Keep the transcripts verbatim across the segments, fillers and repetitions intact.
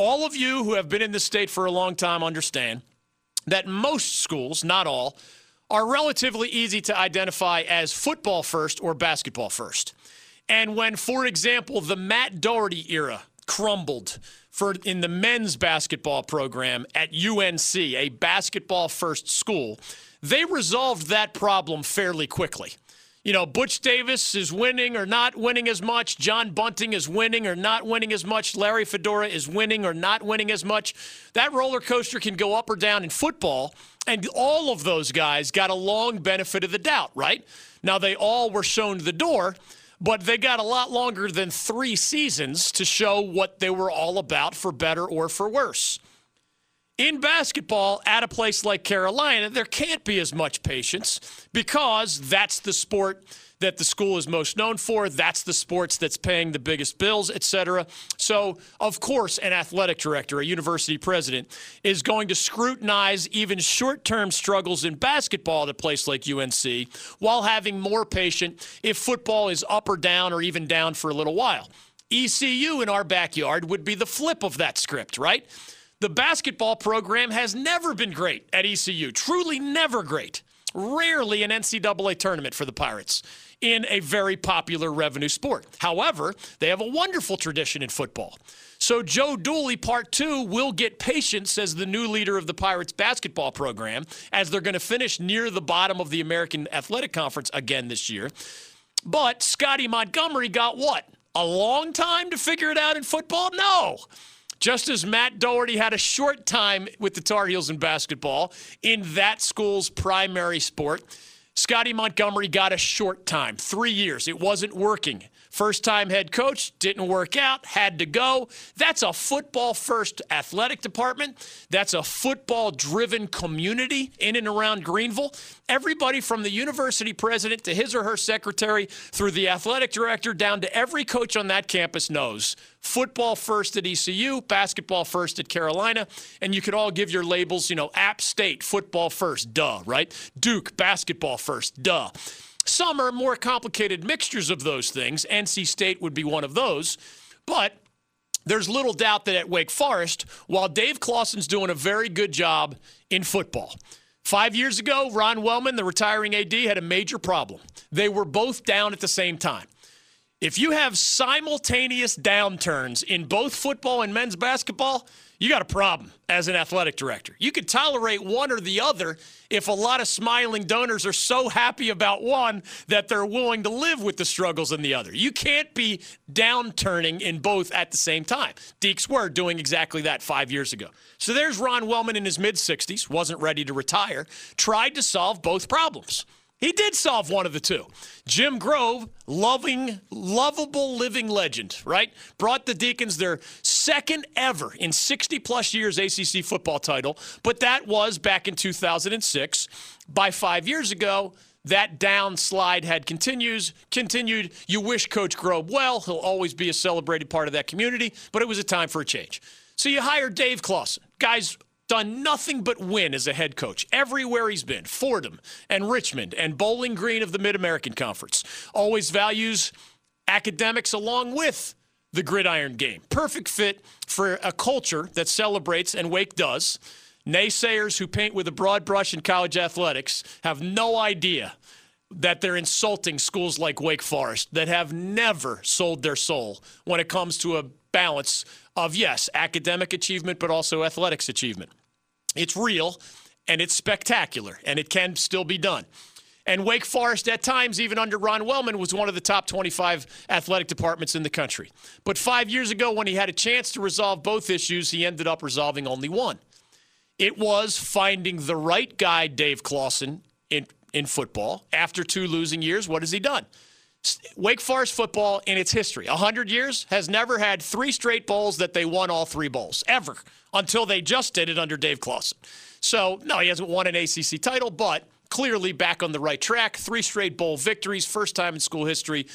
all of you who have been in this state for a long time understand that most schools, not all, are relatively easy to identify as football first or basketball first. And when, for example, the Matt Doherty era crumbled for in the men's basketball program at U N C, a basketball first school, they resolved that problem fairly quickly. You know, Butch Davis is winning or not winning as much. John Bunting is winning or not winning as much. Larry Fedora is winning or not winning as much. That roller coaster can go up or down in football, and all of those guys got a long benefit of the doubt, right? Now, they all were shown the door, but they got a lot longer than three seasons to show what they were all about, for better or for worse. In basketball, at a place like Carolina, there can't be as much patience because that's the sport that the school is most known for. That's the sports that's paying the biggest bills, et cetera. So, of course, an athletic director, a university president, is going to scrutinize even short-term struggles in basketball at a place like U N C while having more patience if football is up or down or even down for a little while. E C U in our backyard would be the flip of that script, right? The basketball program has never been great at E C U, truly never great. Rarely an N C double A tournament for the Pirates in a very popular revenue sport. However, they have a wonderful tradition in football. So Joe Dooley, part two, will get patience as the new leader of the Pirates basketball program, as they're going to finish near the bottom of the American Athletic Conference again this year. But Scotty Montgomery got what? A long time to figure it out in football? No. Just as Matt Doherty had a short time with the Tar Heels in basketball in that school's primary sport, Scotty Montgomery got a short time, three years. It wasn't working. First-time head coach, didn't work out, had to go. That's a football-first athletic department. That's a football-driven community in and around Greenville. Everybody from the university president to his or her secretary through the athletic director down to every coach on that campus knows football first at E C U, basketball first at Carolina, and you could all give your labels, you know, App State, football first, duh, right? Duke, basketball first, duh. Some are more complicated mixtures of those things. N C State would be one of those. But there's little doubt that at Wake Forest, while Dave Clawson's doing a very good job in football, five years ago, Ron Wellman, the retiring A D, had a major problem. They were both down at the same time. If you have simultaneous downturns in both football and men's basketball, you got a problem as an athletic director. You could tolerate one or the other if a lot of smiling donors are so happy about one that they're willing to live with the struggles in the other. You can't be downturning in both at the same time. Deeks were doing exactly that five years ago. So there's Ron Wellman in his mid-sixties, wasn't ready to retire, tried to solve both problems. He did solve one of the two. Jim Grobe, loving, lovable living legend, right? Brought the Deacons their second ever in sixty-plus years A C C football title, but that was back in two thousand six. By five years ago, that downslide had continues, continued. You wish Coach Grobe well. He'll always be a celebrated part of that community, but it was a time for a change. So you hire Dave Clawson. Guys, done nothing but win as a head coach everywhere he's been. Fordham and Richmond and Bowling Green of the Mid-American Conference. Always values academics along with the gridiron game. Perfect fit for a culture that celebrates, and Wake does. Naysayers who paint with a broad brush in college athletics have no idea that they're insulting schools like Wake Forest that have never sold their soul when it comes to a balance of, yes, academic achievement, but also athletics achievement. It's real, and it's spectacular, and it can still be done. And Wake Forest, at times, even under Ron Wellman, was one of the top twenty-five athletic departments in the country. But five years ago, when he had a chance to resolve both issues, he ended up resolving only one. It was finding the right guy, Dave Clawson, in, in football. After two losing years, what has he done? Wake Forest football in its history, one hundred years, has never had three straight bowls that they won all three bowls, ever, until they just did it under Dave Clawson. So, no, he hasn't won an A C C title, but clearly back on the right track. Three straight bowl victories, first time in school history.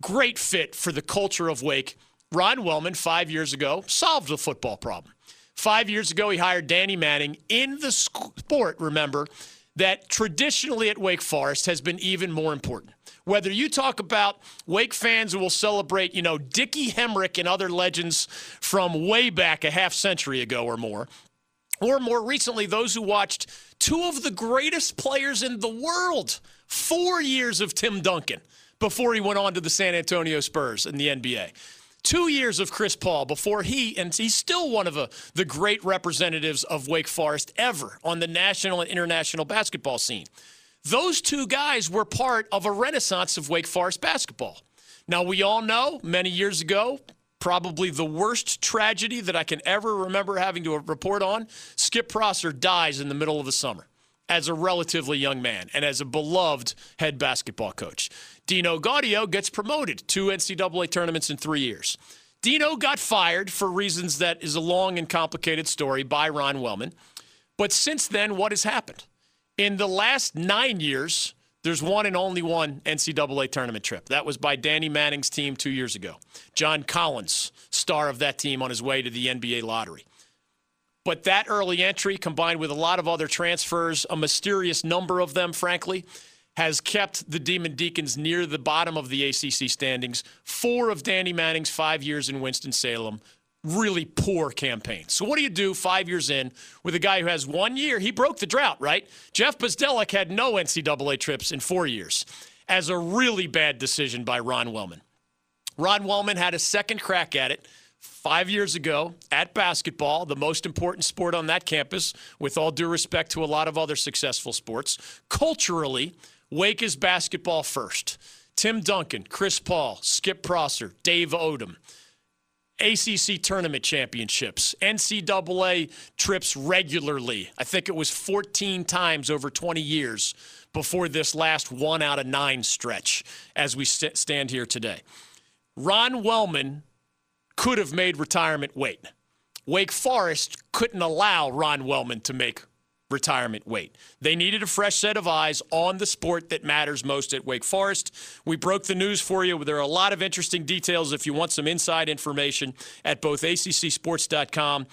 Great fit for the culture of Wake. Ron Wellman, five years ago, solved the football problem. Five years ago, he hired Danny Manning in the sport, remember, that traditionally at Wake Forest has been even more important. Whether you talk about Wake fans who will celebrate, you know, Dickie Hemrick and other legends from way back a half century ago or more, or more recently, those who watched two of the greatest players in the world, four years of Tim Duncan before he went on to the San Antonio Spurs in the N B A. Two years of Chris Paul before he, and he's still one of a, the great representatives of Wake Forest ever on the national and international basketball scene. Those two guys were part of a renaissance of Wake Forest basketball. Now, we all know many years ago, probably the worst tragedy that I can ever remember having to report on, Skip Prosser dies in the middle of the summer as a relatively young man and as a beloved head basketball coach. Dino Gaudio gets promoted two N C double A tournaments in three years. Dino got fired for reasons that is a long and complicated story by Ron Wellman. But since then, what has happened? In the last nine years, there's one and only one N C double A tournament trip. That was by Danny Manning's team two years ago. John Collins, star of that team on his way to the N B A lottery. But that early entry, combined with a lot of other transfers, a mysterious number of them, frankly, has kept the Demon Deacons near the bottom of the A C C standings. Four of Danny Manning's five years in Winston-Salem, really poor campaign. So what do you do five years in with a guy who has one year? He broke the drought, right? Jeff Pasdelek had no N C double A trips in four years as a really bad decision by Ron Wellman. Ron Wellman had a second crack at it five years ago at basketball, the most important sport on that campus, with all due respect to a lot of other successful sports. Culturally, Wake is basketball first. Tim Duncan, Chris Paul, Skip Prosser, Dave Odom, A C C tournament championships, N C double A trips regularly. I think it was fourteen times over twenty years before this last one out of nine stretch as we st- stand here today. Ron Wellman could have made retirement wait. Wake Forest couldn't allow Ron Wellman to make retirement wait. They needed a fresh set of eyes on the sport that matters most at Wake Forest. We broke the news for you. There are a lot of interesting details if you want some inside information at both A C C sports dot com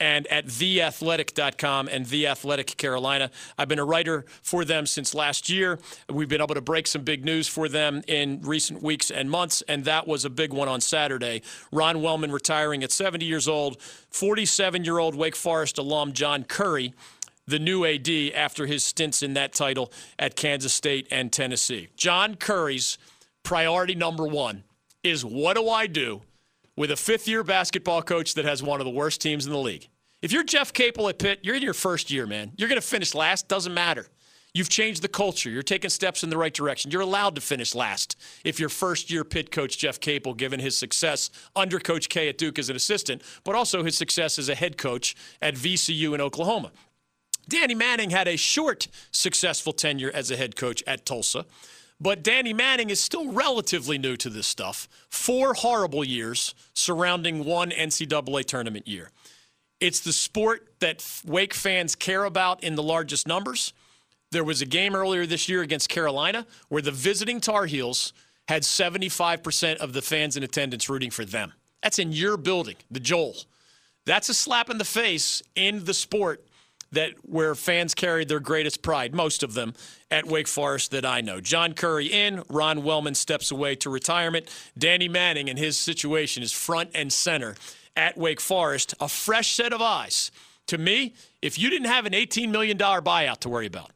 and at the athletic dot com and The Athletic Carolina. I've been a writer for them since last year. We've been able to break some big news for them in recent weeks and months, and that was a big one on Saturday. Ron Wellman retiring at seventy years old. forty-seven-year-old Wake Forest alum John Curry, the new A D after his stints in that title at Kansas State and Tennessee. John Curry's priority number one is, what do I do with a fifth-year basketball coach that has one of the worst teams in the league? If you're Jeff Capel at Pitt, you're in your first year, man. You're going to finish last. Doesn't matter. You've changed the culture. You're taking steps in the right direction. You're allowed to finish last if you're first-year Pitt coach Jeff Capel, given his success under Coach K at Duke as an assistant, but also his success as a head coach at V C U in Oklahoma. Danny Manning had a short, successful tenure as a head coach at Tulsa. But Danny Manning is still relatively new to this stuff. Four horrible years surrounding one N C double A tournament year. It's the sport that Wake fans care about in the largest numbers. There was a game earlier this year against Carolina where the visiting Tar Heels had seventy-five percent of the fans in attendance rooting for them. That's in your building, the Joel. That's a slap in the face in the sport that where fans carried their greatest pride, most of them, at Wake Forest that I know. John Curry in, Ron Wellman steps away to retirement. Danny Manning and his situation is front and center at Wake Forest. A fresh set of eyes. To me, if you didn't have an eighteen million dollars buyout to worry about,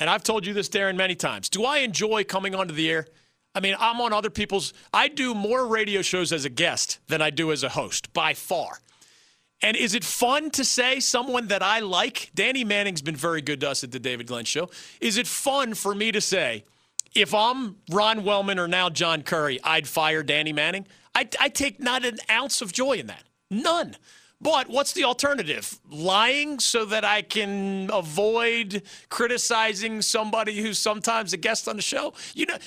and I've told you this, Darren, many times, do I enjoy coming onto the air? I mean, I'm on other people's – I do more radio shows as a guest than I do as a host, by far. And is it fun to say someone that I like? Danny Manning's been very good to us at the David Glenn Show. Is it fun for me to say, if I'm Ron Wellman or now John Curry, I'd fire Danny Manning? I, I take not an ounce of joy in that. None. But what's the alternative? Lying so that I can avoid criticizing somebody who's sometimes a guest on the show? You know,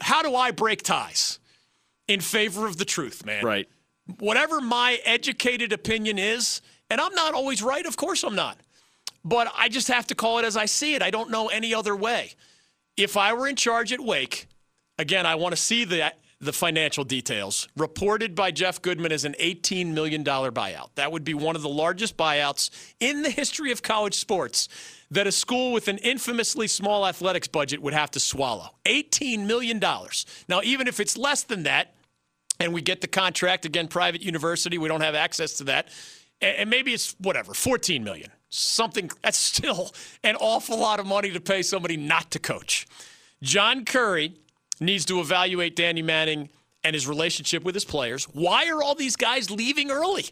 how do I break ties? In favor of the truth, man. Right. Whatever my educated opinion is, and I'm not always right, of course I'm not, but I just have to call it as I see it. I don't know any other way. If I were in charge at Wake, again, I want to see the the financial details. Reported by Jeff Goodman as an eighteen million dollars buyout. That would be one of the largest buyouts in the history of college sports that a school with an infamously small athletics budget would have to swallow. eighteen million dollars. Now, even if it's less than that, and we get the contract, again, private university, we don't have access to that, and maybe it's whatever, fourteen million dollars. Something that's still an awful lot of money to pay somebody not to coach. John Curry needs to evaluate Danny Manning and his relationship with his players. Why are all these guys leaving early?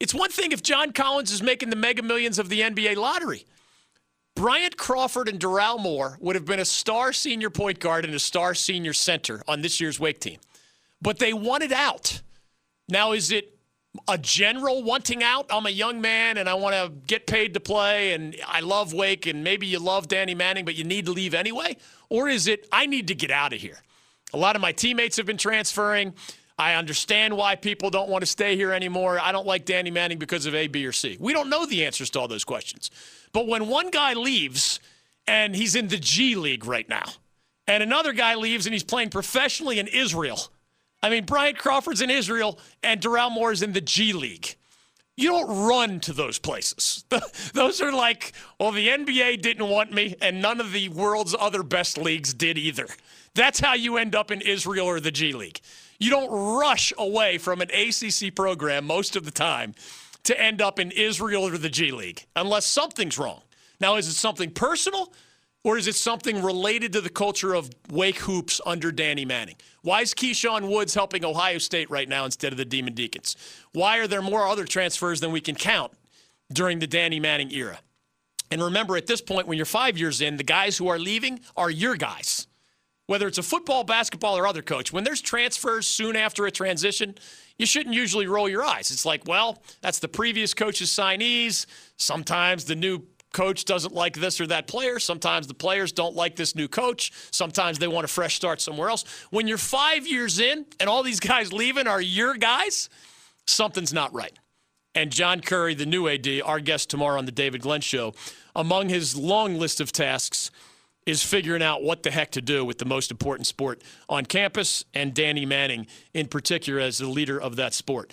It's one thing if John Collins is making the mega millions of the N B A lottery. Bryant Crawford and Darrell Moore would have been a star senior point guard and a star senior center on this year's Wake team. But they wanted out. Now, is it a general wanting out? I'm a young man and I want to get paid to play and I love Wake, and maybe you love Danny Manning, but you need to leave anyway? Or is it, I need to get out of here? A lot of my teammates have been transferring. I understand why people don't want to stay here anymore. I don't like Danny Manning because of A, B, or C. We don't know the answers to all those questions. But when one guy leaves and he's in the G League right now, and another guy leaves and he's playing professionally in Israel, I mean, Bryant Crawford's in Israel and Darrell Moore's in the G League. You don't run to those places. Those are like, well, the N B A didn't want me, and none of the world's other best leagues did either. That's how you end up in Israel or the G League. You don't rush away from an A C C program most of the time to end up in Israel or the G League, unless something's wrong. Now, is it something personal? Or is it something related to the culture of Wake hoops under Danny Manning? Why is Keyshawn Woods helping Ohio State right now instead of the Demon Deacons? Why are there more other transfers than we can count during the Danny Manning era? And remember, at this point, when you're five years in, the guys who are leaving are your guys. Whether it's a football, basketball, or other coach, when there's transfers soon after a transition, you shouldn't usually roll your eyes. It's like, well, that's the previous coach's signees. Sometimes the new coach doesn't like this or that player. Sometimes the players don't like this new coach. Sometimes they want a fresh start somewhere else. When you're five years in and all these guys leaving are your guys, something's not right. And John Curry, the new A D, our guest tomorrow on the David Glenn Show, among his long list of tasks is figuring out what the heck to do with the most important sport on campus and Danny Manning in particular as the leader of that sport.